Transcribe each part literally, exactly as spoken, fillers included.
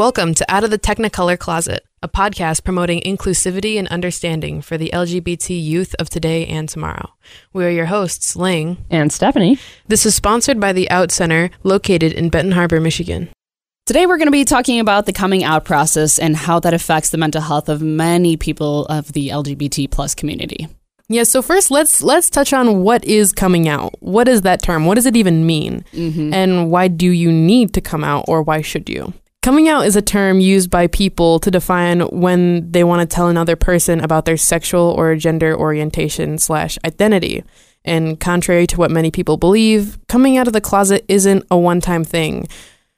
Welcome to Out of the Technicolor Closet, a podcast promoting inclusivity and understanding for the L G B T youth of today and tomorrow. We are your hosts, Ling and Stephanie. This is sponsored by the Out Center, located in Benton Harbor, Michigan. Today we're going to be talking about the coming out process and how that affects the mental health of many people of the L G B T plus community. Yeah, so first let's let's touch on what is coming out. What is that term? What does it even mean? Mm-hmm. And why do you need to come out, or why should you? Coming out is a term used by people to define when they want to tell another person about their sexual or gender orientation slash identity. And contrary to what many people believe, coming out of the closet isn't a one-time thing.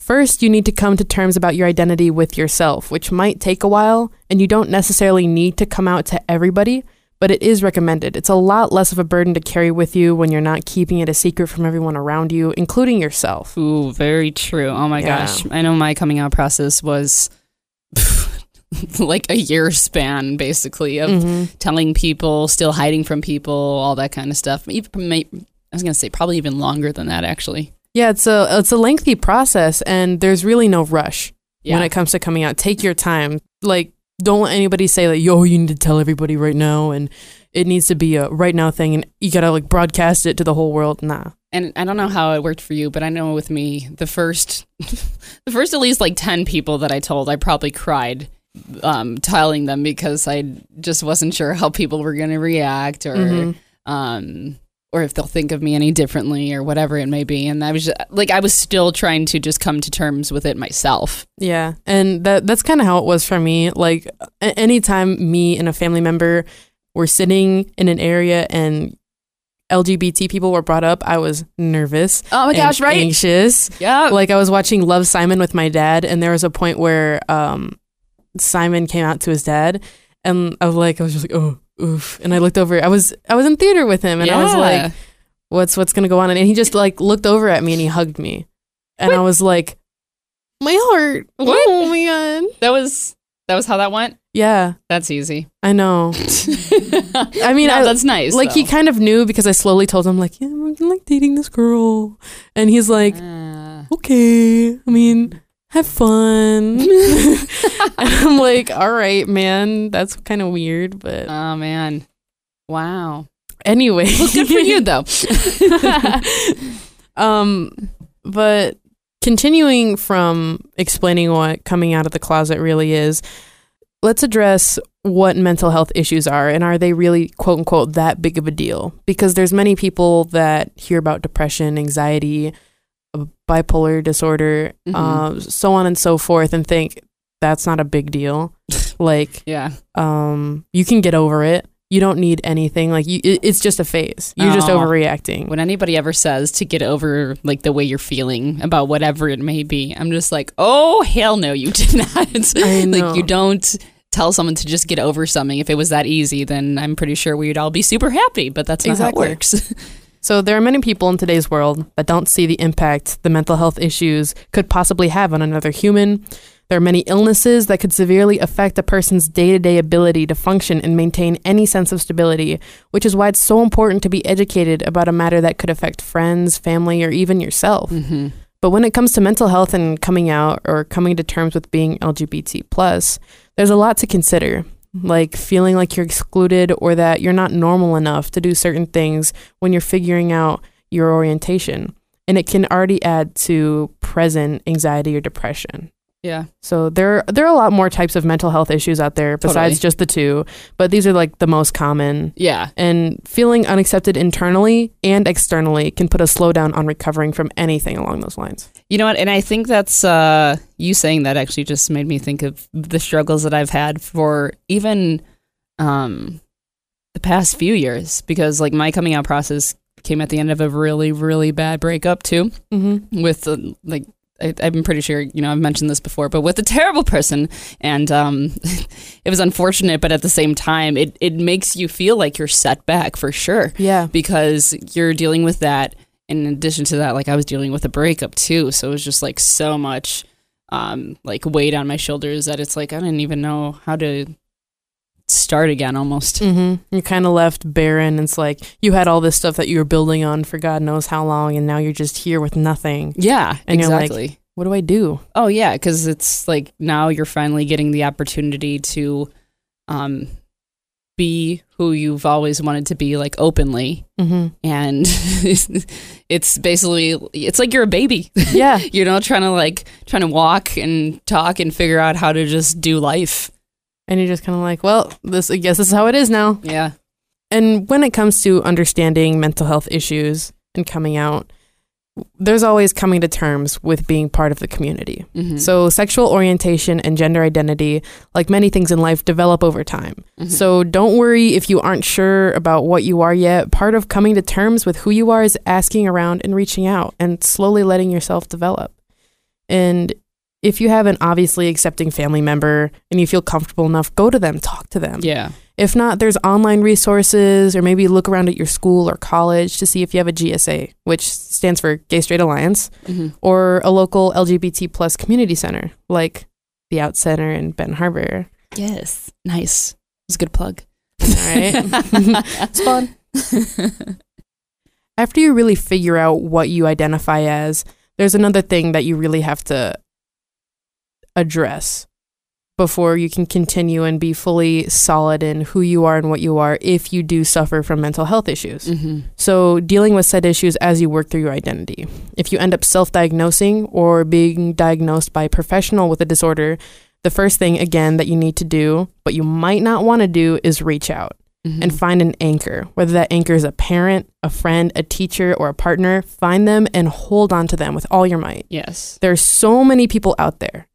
First, you need to come to terms about your identity with yourself, which might take a while, and you don't necessarily need to come out to everybody, but it is recommended. It's a lot less of a burden to carry with you when you're not keeping it a secret from everyone around you, including yourself. Ooh, very true. Oh my yeah. gosh. I know my coming out process was like a year span, basically, of mm-hmm. telling people, still hiding from people, all that kind of stuff. Even, I was going to say probably even longer than that, actually. Yeah, it's a, it's a lengthy process, and there's really no rush yeah. when it comes to coming out. Take your time. Like, don't let anybody say, like, yo, you need to tell everybody right now, and it needs to be a right now thing, and you gotta, like, broadcast it to the whole world. Nah. And I don't know how it worked for you, but I know with me, the first, the first at least, like, ten people that I told, I probably cried um, telling them, because I just wasn't sure how people were gonna react, or... Mm-hmm. Um, or if they'll think of me any differently, or whatever it may be. And I was just, like, I was still trying to just come to terms with it myself. Yeah. And that that's kind of how it was for me. Like, anytime me and a family member were sitting in an area and L G B T people were brought up, I was nervous. Oh my gosh, right? Anxious. Yeah. Like, I was watching Love Simon with my dad, and there was a point where um, Simon came out to his dad, and I was like, I was just like, oh. Oof. And I looked over, I was I was in theater with him, and yeah. I was like, what's what's gonna go on? And he just, like, looked over at me and he hugged me. And what? I was like, my heart. What? Oh my god. That was that was how that went? Yeah. That's easy. I know. I mean, no, I, that's nice. Like, though. He kind of knew, because I slowly told him, like, yeah, I'm, like, dating this girl. And he's like, uh. okay. I mean, have fun. And I'm like, all right, man, that's kind of weird, but oh man, wow. Anyway, well, good for you though. um, but continuing from explaining what coming out of the closet really is, let's address what mental health issues are, and are they really, quote unquote, that big of a deal? Because there's many people that hear about depression, anxiety, bipolar disorder, mm-hmm. uh, so on and so forth, and think that's not a big deal. Like, yeah, um, you can get over it. You don't need anything. Like, you, it, it's just a phase. You're oh. just overreacting. When anybody ever says to get over, like, the way you're feeling about whatever it may be, I'm just like, oh hell no, you did not. I know. Like, you don't tell someone to just get over something. If it was that easy, then I'm pretty sure we'd all be super happy. But that's not exactly how it works. So there are many people in today's world that don't see the impact the mental health issues could possibly have on another human. There are many illnesses that could severely affect a person's day-to-day ability to function and maintain any sense of stability, which is why it's so important to be educated about a matter that could affect friends, family, or even yourself. Mm-hmm. But when it comes to mental health and coming out, or coming to terms with being L G B T plus, there's a lot to consider. Like, feeling like you're excluded, or that you're not normal enough to do certain things when you're figuring out your orientation. And it can already add to present anxiety or depression. Yeah. So there, there are a lot more types of mental health issues out there besides totally. just the two, but these are, like, the most common. Yeah. And feeling unaccepted internally and externally can put a slowdown on recovering from anything along those lines. You know what? And I think that's, uh, you saying that actually just made me think of the struggles that I've had for even um, the past few years, because, like, my coming out process came at the end of a really, really bad breakup too, mm-hmm. with uh, like, I, I'm pretty sure, you know, I've mentioned this before, but with a terrible person. And um, it was unfortunate, but at the same time, it, it makes you feel like you're set back for sure. Yeah. Because you're dealing with that. And in addition to that, like, I was dealing with a breakup too. So it was just, like, so much um, like, weight on my shoulders that it's like, I didn't even know how to start again almost. Mm-hmm. You're kind of left barren. It's like you had all this stuff that you were building on for God knows how long, and now you're just here with nothing. Yeah, and exactly. You're like, what do I do? Oh, yeah, because it's like now you're finally getting the opportunity to um, be who you've always wanted to be, like openly. Mm-hmm. And it's basically, it's like you're a baby. Yeah. You know, trying to like, trying to walk and talk and figure out how to just do life. And you're just kind of like, well, this, I guess this is how it is now. Yeah. And when it comes to understanding mental health issues and coming out, there's always coming to terms with being part of the community. Mm-hmm. So sexual orientation and gender identity, like many things in life, develop over time. Mm-hmm. So don't worry if you aren't sure about what you are yet. Part of coming to terms with who you are is asking around and reaching out and slowly letting yourself develop. And if you have an obviously accepting family member and you feel comfortable enough, go to them, talk to them. Yeah. If not, there's online resources, or maybe look around at your school or college to see if you have a G S A, which stands for Gay Straight Alliance, mm-hmm. or a local L G B T plus community center like the Out Center in Benton Harbor. Yes. Nice. It's a good plug. All right. It's fun. After you really figure out what you identify as, there's another thing that you really have to address before you can continue and be fully solid in who you are and what you are if you do suffer from mental health issues. Mm-hmm. So dealing with said issues as you work through your identity. If you end up self-diagnosing or being diagnosed by a professional with a disorder, the first thing, again, that you need to do, but you might not want to do, is reach out mm-hmm. and find an anchor, whether that anchor is a parent, a friend, a teacher, or a partner. Find them and hold on to them with all your might. Yes. There's so many people out there,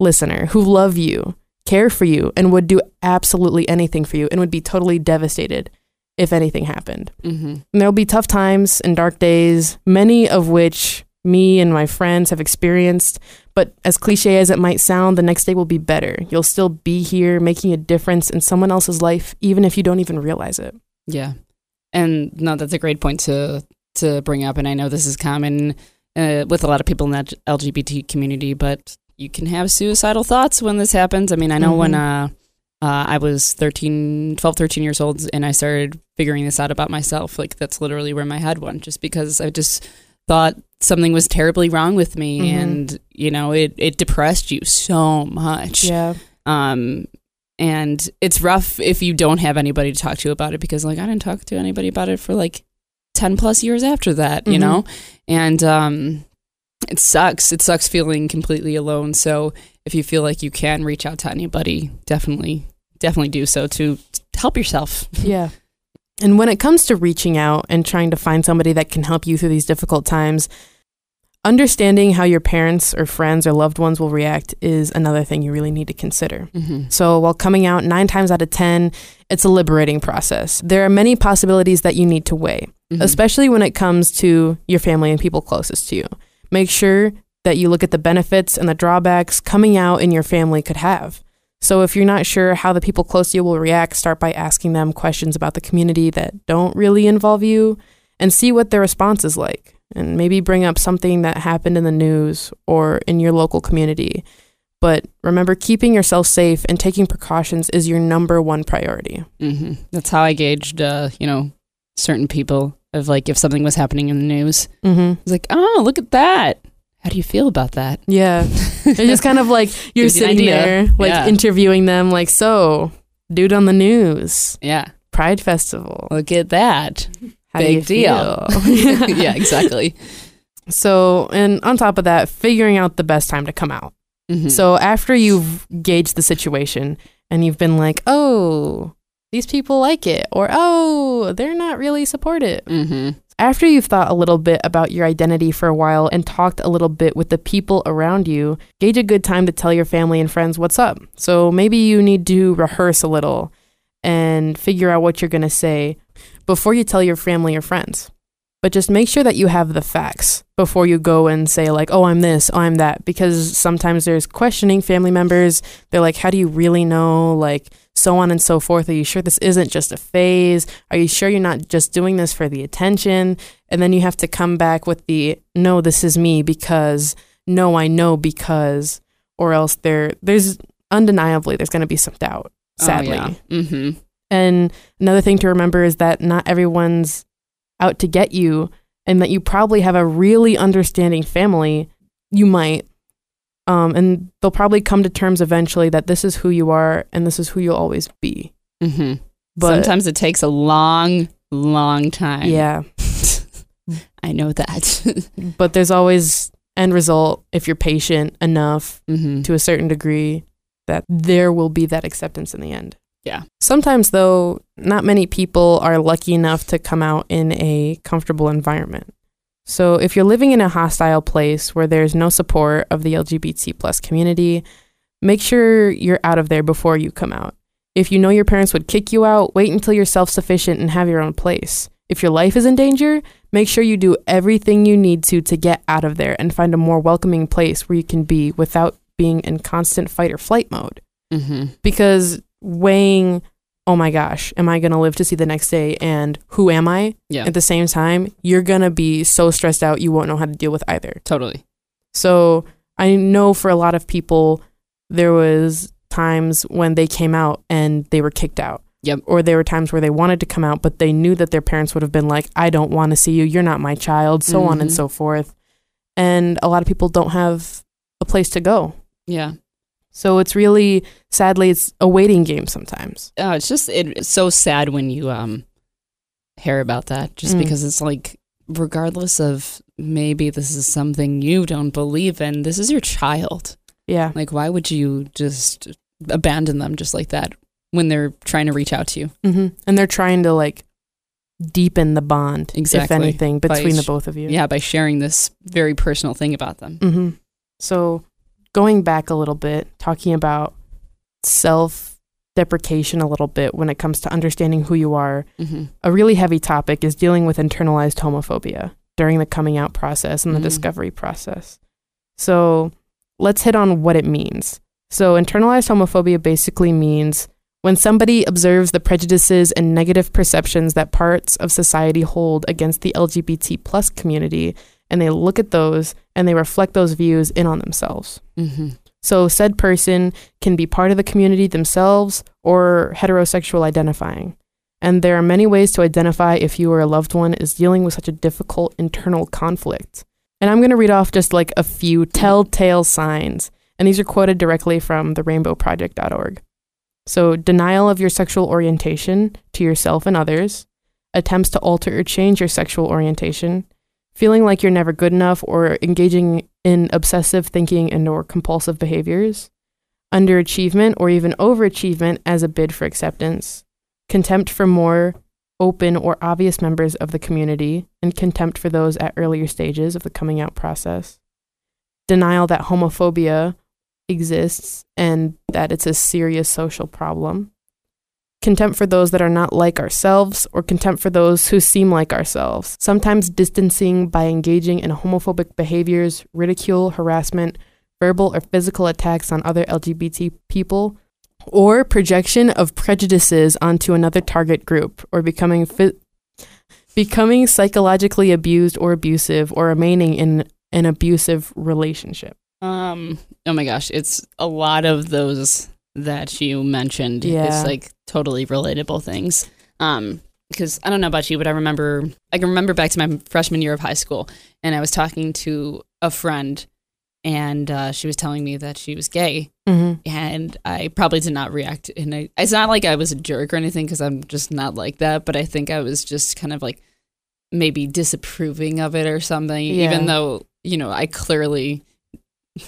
listener, who love you, care for you, and would do absolutely anything for you and would be totally devastated if anything happened. Mm-hmm. And there'll be tough times and dark days, many of which me and my friends have experienced, but as cliche as it might sound, the next day will be better. You'll still be here making a difference in someone else's life, even if you don't even realize it. Yeah. And no, that's a great point to to bring up, and I know this is common uh, with a lot of people in that L G B T community, but you can have suicidal thoughts when this happens. I mean, I know mm-hmm. when uh, uh, I was thirteen, twelve, thirteen years old, and I started figuring this out about myself, like that's literally where my head went, just because I just thought something was terribly wrong with me. Mm-hmm. And, you know, it, it depressed you so much. Yeah. Um, and it's rough if you don't have anybody to talk to about it, because like I didn't talk to anybody about it for like ten plus years after that, mm-hmm. you know? And, um, It sucks. It sucks feeling completely alone. So if you feel like you can reach out to anybody, definitely, definitely do so to help yourself. Yeah. And when it comes to reaching out and trying to find somebody that can help you through these difficult times, understanding how your parents or friends or loved ones will react is another thing you really need to consider. Mm-hmm. So while coming out nine times out of ten, it's a liberating process. There are many possibilities that you need to weigh, mm-hmm. especially when it comes to your family and people closest to you. Make sure that you look at the benefits and the drawbacks coming out in your family could have. So if you're not sure how the people close to you will react, start by asking them questions about the community that don't really involve you and see what their response is like. And maybe bring up something that happened in the news or in your local community. But remember, keeping yourself safe and taking precautions is your number one priority. Mm-hmm. That's how I gauged, uh, you know, certain people. Of like if something was happening in the news, mm-hmm. it's like, oh, look at that. How do you feel about that? Yeah. It's just kind of like you're sitting there like yeah. interviewing them like, so dude on the news. Yeah. Pride Festival. Look at that. How Big do you deal. Feel? Yeah, exactly. So and on top of that, figuring out the best time to come out. Mm-hmm. So after you've gauged the situation and you've been like, oh, these people like it, or, oh, they're not really supportive. Mm-hmm. After you've thought a little bit about your identity for a while and talked a little bit with the people around you, gauge a good time to tell your family and friends what's up. So maybe you need to rehearse a little and figure out what you're going to say before you tell your family or friends. But just make sure that you have the facts before you go and say like, oh, I'm this, oh, I'm that. Because sometimes there's questioning family members. They're like, how do you really know? Like so on and so forth. Are you sure this isn't just a phase? Are you sure you're not just doing this for the attention? And then you have to come back with the, no, this is me because, no, I know because, or else there, there's undeniably, there's going to be some doubt, sadly. Oh, yeah. Mm-hmm. And another thing to remember is that not everyone's out to get you, and that you probably have a really understanding family, you might, Um, and they'll probably come to terms eventually that this is who you are and this is who you'll always be. Mm-hmm. But sometimes it takes a long, long time. Yeah. I know that. But there's always end result, if you're patient enough mm-hmm. to a certain degree, that there will be that acceptance in the end. Yeah. Sometimes, though, not many people are lucky enough to come out in a comfortable environment. So if you're living in a hostile place where there's no support of the L G B T plus community, make sure you're out of there before you come out. If you know your parents would kick you out, wait until you're self-sufficient and have your own place. If your life is in danger, make sure you do everything you need to to get out of there and find a more welcoming place where you can be without being in constant fight or flight mode. Mm-hmm. Because weighing, oh my gosh, am I going to live to see the next day? And who am I? Yeah. At the same time, you're going to be so stressed out, you won't know how to deal with either. Totally. So I know for a lot of people, there was times when they came out and they were kicked out. Yep. Or there were times where they wanted to come out, but they knew that their parents would have been like, I don't want to see you. You're not my child. So mm-hmm. on and so forth. And a lot of people don't have a place to go. Yeah. So it's really, sadly, it's a waiting game sometimes. Oh, it's just, it, it's so sad when you um hear about that, just mm. because it's like, regardless of maybe this is something you don't believe in, this is your child. Yeah. Like, why would you just abandon them just like that when they're trying to reach out to you? Mm-hmm. And they're trying to, like, deepen the bond, exactly. if anything, between by, the both of you. Yeah, by sharing this very personal thing about them. Mm-hmm. So going back a little bit, talking about self-deprecation a little bit when it comes to understanding who you are, mm-hmm. a really heavy topic is dealing with internalized homophobia during the coming out process and the mm. discovery process. So let's hit on what it means. So internalized homophobia basically means when somebody observes the prejudices and negative perceptions that parts of society hold against the L G B T plus community, and they look at those and they reflect those views in on themselves. Mm-hmm. So said person can be part of the community themselves or heterosexual identifying. And there are many ways to identify if you or a loved one is dealing with such a difficult internal conflict. And I'm going to read off just like a few telltale signs. And these are quoted directly from the rainbow project dot org. So denial of your sexual orientation to yourself and others, attempts to alter or change your sexual orientation, feeling like you're never good enough or engaging in obsessive thinking and or compulsive behaviors, underachievement or even overachievement as a bid for acceptance, contempt for more open or obvious members of the community, and contempt for those at earlier stages of the coming out process, denial that homophobia exists and that it's a serious social problem, contempt for those that are not like ourselves, or contempt for those who seem like ourselves, sometimes distancing by engaging in homophobic behaviors, ridicule, harassment, verbal or physical attacks on other L G B T people, or projection of prejudices onto another target group, or becoming fi- becoming psychologically abused or abusive, or remaining in an abusive relationship. Um. Oh my gosh, it's a lot of those that you mentioned. Yeah. It's like totally relatable things. Um, because I don't know about you, but I remember I can remember back to my freshman year of high school, and I was talking to a friend, and uh, she was telling me that she was gay, mm-hmm. and I probably did not react. And I, it's not like I was a jerk or anything, because I'm just not like that. But I think I was just kind of like maybe disapproving of it or something, yeah. even though you know I clearly.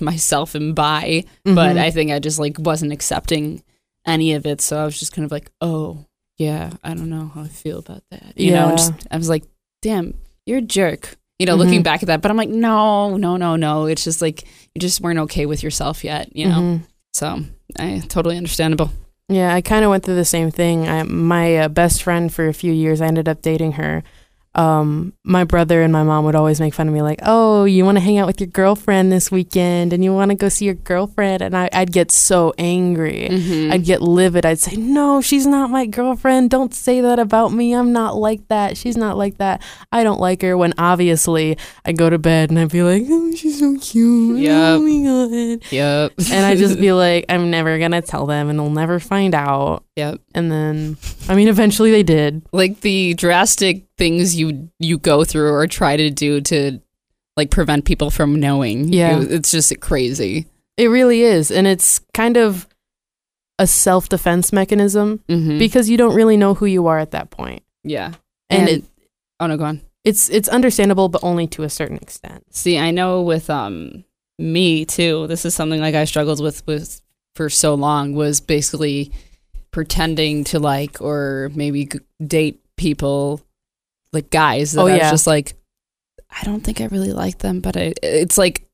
myself and bi, mm-hmm. but I think I just like wasn't accepting any of it, so I was just kind of like, oh yeah, I don't know how I feel about that, you yeah. know, and just, I was like, damn, you're a jerk, you know, mm-hmm. looking back at that, but I'm like, no no no no it's just like you just weren't okay with yourself yet, you know, mm-hmm. so I totally understandable. Yeah, I kind of went through the same thing. I, my uh, best friend for a few years, I ended up dating her. Um, my brother and my mom would always make fun of me, like, oh, you want to hang out with your girlfriend this weekend and you want to go see your girlfriend. And I, I'd get so angry. Mm-hmm. I'd get livid. I'd say, no, she's not my girlfriend. Don't say that about me. I'm not like that. She's not like that. I don't like her. When obviously I'd go to bed and I'd be like, oh, she's so cute. Yep. Oh my God. Yep. And I'd just be like, I'm never going to tell them and they'll never find out. Yep. And then, I mean, eventually they did. Like the drastic things you you go through or try to do to like prevent people from knowing. Yeah. It, it's just crazy. It really is. And it's kind of a self-defense mechanism mm-hmm. because you don't really know who you are at that point. Yeah. And, and it, oh no, go on. It's, it's understandable, but only to a certain extent. See, I know with um me too, this is something like I struggled with, with for so long, was basically pretending to like, or maybe g- date people like guys that oh, I yeah. was just like, I don't think I really like them, but I, it's like,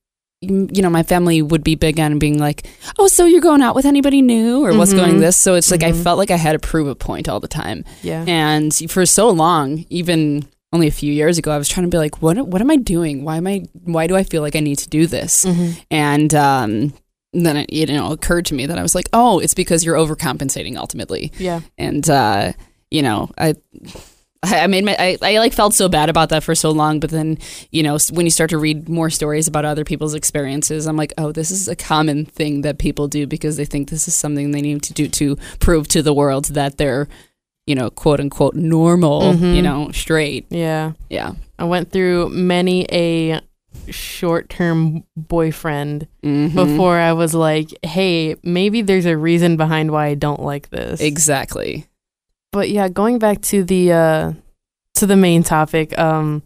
you know, my family would be big on being like, oh, so you're going out with anybody new, or mm-hmm. what's going this? So it's like, mm-hmm. I felt like I had to prove a point all the time. Yeah. And for so long, even only a few years ago, I was trying to be like, what, what am I doing? Why am I, why do I feel like I need to do this? Mm-hmm. And, um, then it, you know, occurred to me that I was like, oh, it's because you're overcompensating ultimately. Yeah. And, uh, you know, I, I made my, I, I like felt so bad about that for so long, but then, you know, when you start to read more stories about other people's experiences, I'm like, oh, this is a common thing that people do because they think this is something they need to do to prove to the world that they're, you know, quote unquote normal, mm-hmm. you know, straight. Yeah. Yeah. I went through many a short-term boyfriend mm-hmm. before I was like, hey, maybe there's a reason behind why I don't like this. Exactly. But yeah, going back to the uh, to the main topic, um,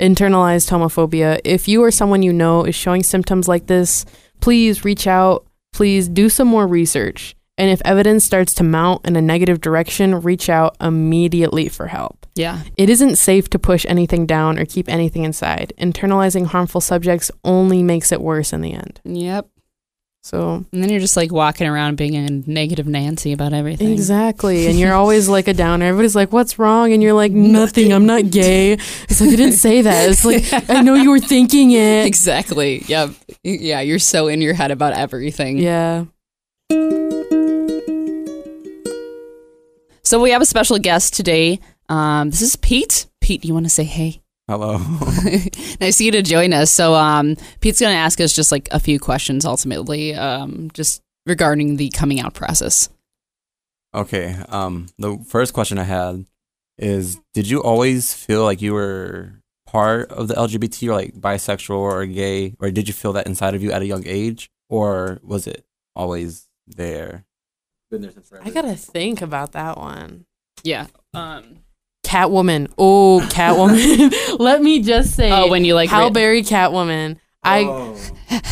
internalized homophobia. If you or someone you know is showing symptoms like this, please reach out. Please do some more research. And if evidence starts to mount in a negative direction, reach out immediately for help. Yeah. It isn't safe to push anything down or keep anything inside. Internalizing harmful subjects only makes it worse in the end. Yep. So, and then you're just like walking around being a negative Nancy about everything. Exactly. And you're always like a downer. Everybody's like, what's wrong? And you're like, nothing. I'm not gay. It's like, I didn't say that. It's like, I know you were thinking it. Exactly. Yeah. Yeah. You're so in your head about everything. Yeah. So we have a special guest today. Um, this is Pete. Pete, you want to say hey? Hello. Nice of you to join us. So um, Pete's going to ask us just like a few questions ultimately, um, just regarding the coming out process. Okay. Um, the first question I had is, did you always feel like you were part of the L G B T or like bisexual or gay, or did you feel that inside of you at a young age, or was it always there? Been there since forever. I got to think about that one. Yeah. Um Catwoman. Oh, Catwoman. Let me just say. Oh, when you like Halle Berry Catwoman. I oh.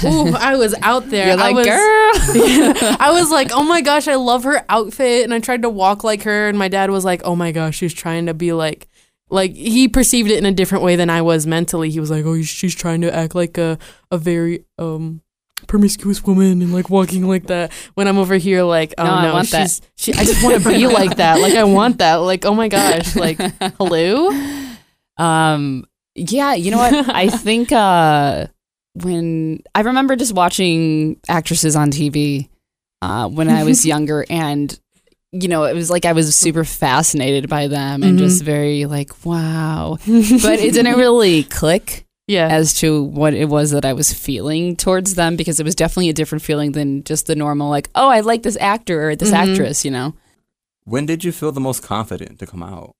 ooh, I was out there. You're like, I was, girl. Yeah, I was like, oh my gosh, I love her outfit. And I tried to walk like her. And my dad was like, oh my gosh, she's trying to be like, like he perceived it in a different way than I was mentally. He was like, oh, she's trying to act like a, a very, um, promiscuous woman and like walking like that, when I'm over here like, oh no, no I want she's, that. She, I just want to be like that. Like I want that. Like, oh my gosh. Like, hello. Um. Yeah. You know what? I think uh, when I remember just watching actresses on T V uh, when I was younger, and you know, it was like I was super fascinated by them and mm-hmm. just very like, wow. But it didn't really click. Yeah. As to what it was that I was feeling towards them, because it was definitely a different feeling than just the normal, like, oh, I like this actor or this mm-hmm. actress, you know? When did you feel the most confident to come out?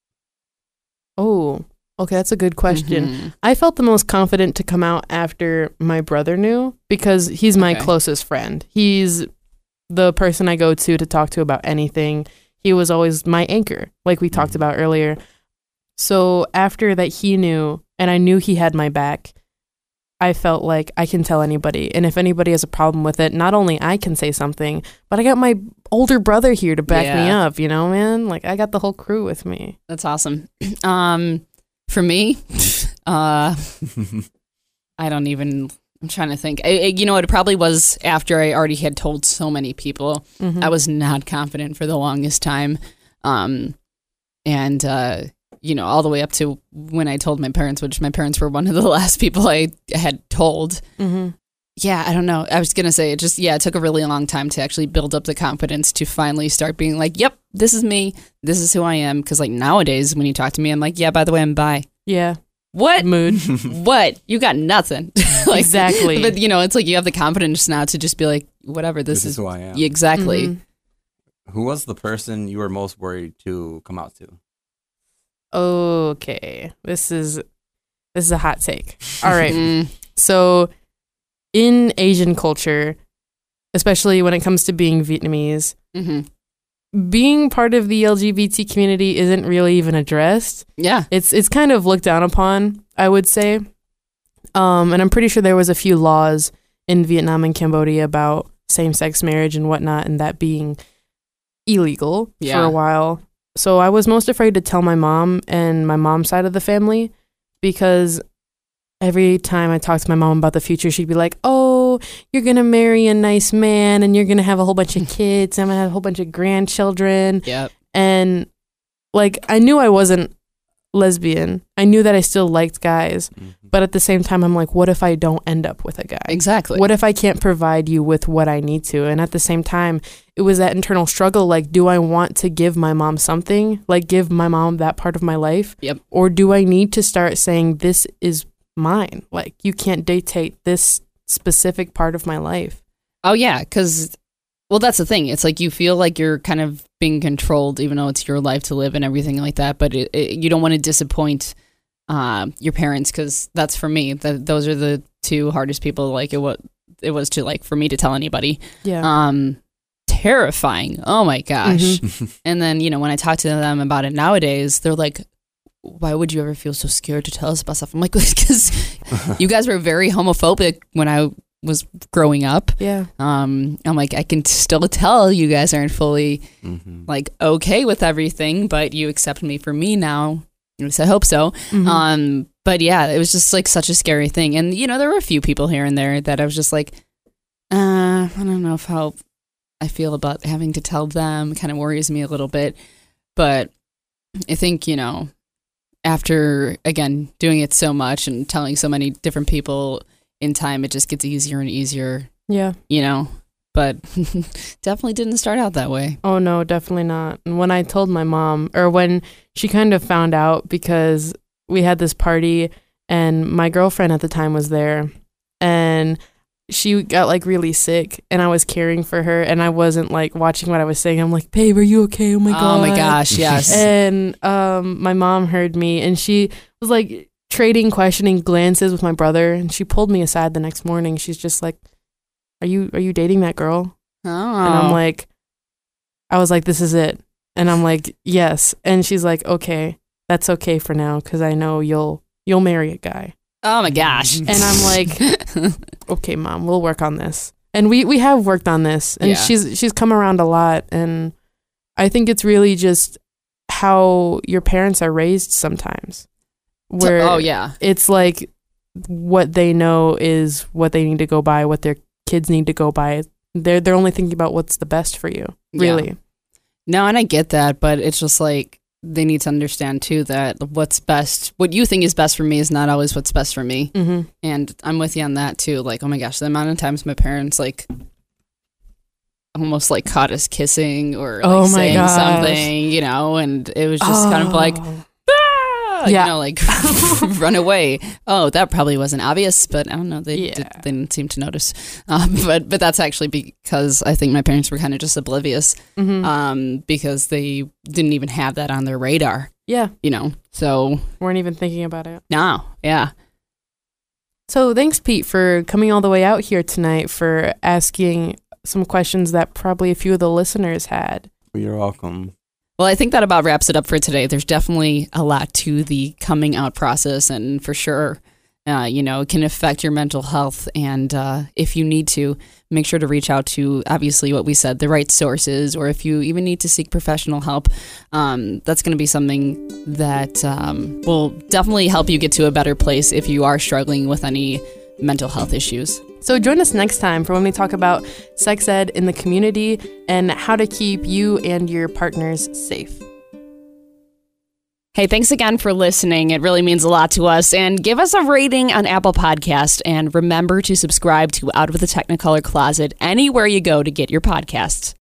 Oh, okay. That's a good question. Mm-hmm. I felt the most confident to come out after my brother knew, because he's my okay. closest friend. He's the person I go to to talk to about anything. He was always my anchor, like we mm-hmm. talked about earlier. So after that, he knew, and I knew he had my back. I felt like I can tell anybody. And if anybody has a problem with it, not only I can say something, but I got my older brother here to back yeah. me up, you know, man? Like, I got the whole crew with me. That's awesome. Um, for me, uh, I don't even, I'm trying to think. I, I, you know, it probably was after I already had told so many people. Mm-hmm. I was not confident for the longest time. Um, and, uh, you know, all the way up to when I told my parents, which my parents were one of the last people I had told. Mm-hmm. Yeah, I don't know. I was going to say it just, yeah, it took a really long time to actually build up the confidence to finally start being like, yep, this is me. This is who I am. Because like nowadays when you talk to me, I'm like, yeah, by the way, I'm bi. Yeah. What? Mood. What? You got nothing. Like, exactly. But you know, it's like you have the confidence now to just be like, whatever, this, this is, is who I am. Exactly. Mm-hmm. Who was the person you were most worried to come out to? Okay, this is this is a hot take. All right. So in Asian culture, especially when it comes to being Vietnamese. Mm-hmm. Being part of the L G B T community isn't really even addressed. Yeah. It's it's kind of looked down upon, I would say. Um, and I'm pretty sure there was a few laws in Vietnam and Cambodia about same-sex marriage and whatnot, and that being illegal yeah. for a while. So I was most afraid to tell my mom and my mom's side of the family, because every time I talked to my mom about the future, she'd be like, oh, you're going to marry a nice man and you're going to have a whole bunch of kids. I'm going to have a whole bunch of grandchildren. Yep. And like, I knew I wasn't lesbian. I knew that I still liked guys. Mm-hmm. But at the same time, I'm like, what if I don't end up with a guy? Exactly. What if I can't provide you with what I need to? And at the same time, it was that internal struggle. Like, do I want to give my mom something? Like, give my mom that part of my life? Yep. Or do I need to start saying, this is mine? Like, you can't dictate this specific part of my life. Oh yeah, because, well, that's the thing. It's like you feel like you're kind of being controlled, even though it's your life to live and everything like that. But it, it, you don't want to disappoint uh, your parents, because that's, for me, that those are the two hardest people. Like it was, it was to like for me to tell anybody. Yeah. Um, terrifying. Oh my gosh. Mm-hmm. And then, you know, when I talk to them about it nowadays, they're like, why would you ever feel so scared to tell us about stuff? I'm like, because you guys were very homophobic when I was growing up. Yeah. Um, I'm like, I can still tell you guys aren't fully mm-hmm. like okay with everything, but you accept me for me now. At least I hope so. Mm-hmm. Um, but yeah, it was just like such a scary thing. And, you know, there were a few people here and there that I was just like, uh, I don't know if how I feel about having to tell them. It kind of worries me a little bit. But I think, you know, after, again, doing it so much and telling so many different people in time, it just gets easier and easier. Yeah. You know, but definitely didn't start out that way. Oh, no, definitely not. And when I told my mom, or when she kind of found out, because we had this party and my girlfriend at the time was there, and she got like really sick, and I was caring for her, and I wasn't like watching what I was saying. I'm like, babe, are you okay? Oh my God. Oh my gosh. Yes. And um, my mom heard me, and she was like trading questioning glances with my brother. And she pulled me aside the next morning. She's just like, are you, are you dating that girl? Oh. And I'm like, I was like, this is it. And I'm like, yes. And she's like, okay, that's okay for now, 'cause I know you'll, you'll marry a guy. Oh my gosh. And I'm like, okay, mom, we'll work on this. And we, we have worked on this, and yeah. she's, she's come around a lot. And I think it's really just how your parents are raised sometimes, where oh, yeah. it's like what they know is what they need to go by, what their kids need to go by. They're, they're only thinking about what's the best for you, really. Yeah. No, and I get that, but it's just like, they need to understand too that what's best, what you think is best for me, is not always what's best for me. Mm-hmm. And I'm with you on that too. Like, oh my gosh, the amount of times my parents like almost like caught us kissing or like oh saying gosh. something, you know, and it was just oh. kind of like, ah! yeah. you know, like run away. Oh, that probably wasn't obvious, but I don't know. They, yeah. did, they didn't seem to notice. Um, but, but that's actually because I think my parents were kind of just oblivious, mm-hmm. um, because they didn't even have that on their radar. Yeah. You know, so. Weren't even thinking about it. No. Yeah. So thanks, Pete, for coming all the way out here tonight, for asking some questions that probably a few of the listeners had. You're welcome. Well, I think that about wraps it up for today. There's definitely a lot to the coming out process, and for sure, uh, you know, it can affect your mental health. And uh, if you need to, make sure to reach out to, obviously, what we said, the right sources, or if you even need to seek professional help, um, that's going to be something that um, will definitely help you get to a better place if you are struggling with any mental health issues. So join us next time for when we talk about sex ed in the community and how to keep you and your partners safe. Hey, thanks again for listening. It really means a lot to us. And give us a rating on Apple Podcasts. And remember to subscribe to Out of the Technicolor Closet anywhere you go to get your podcasts.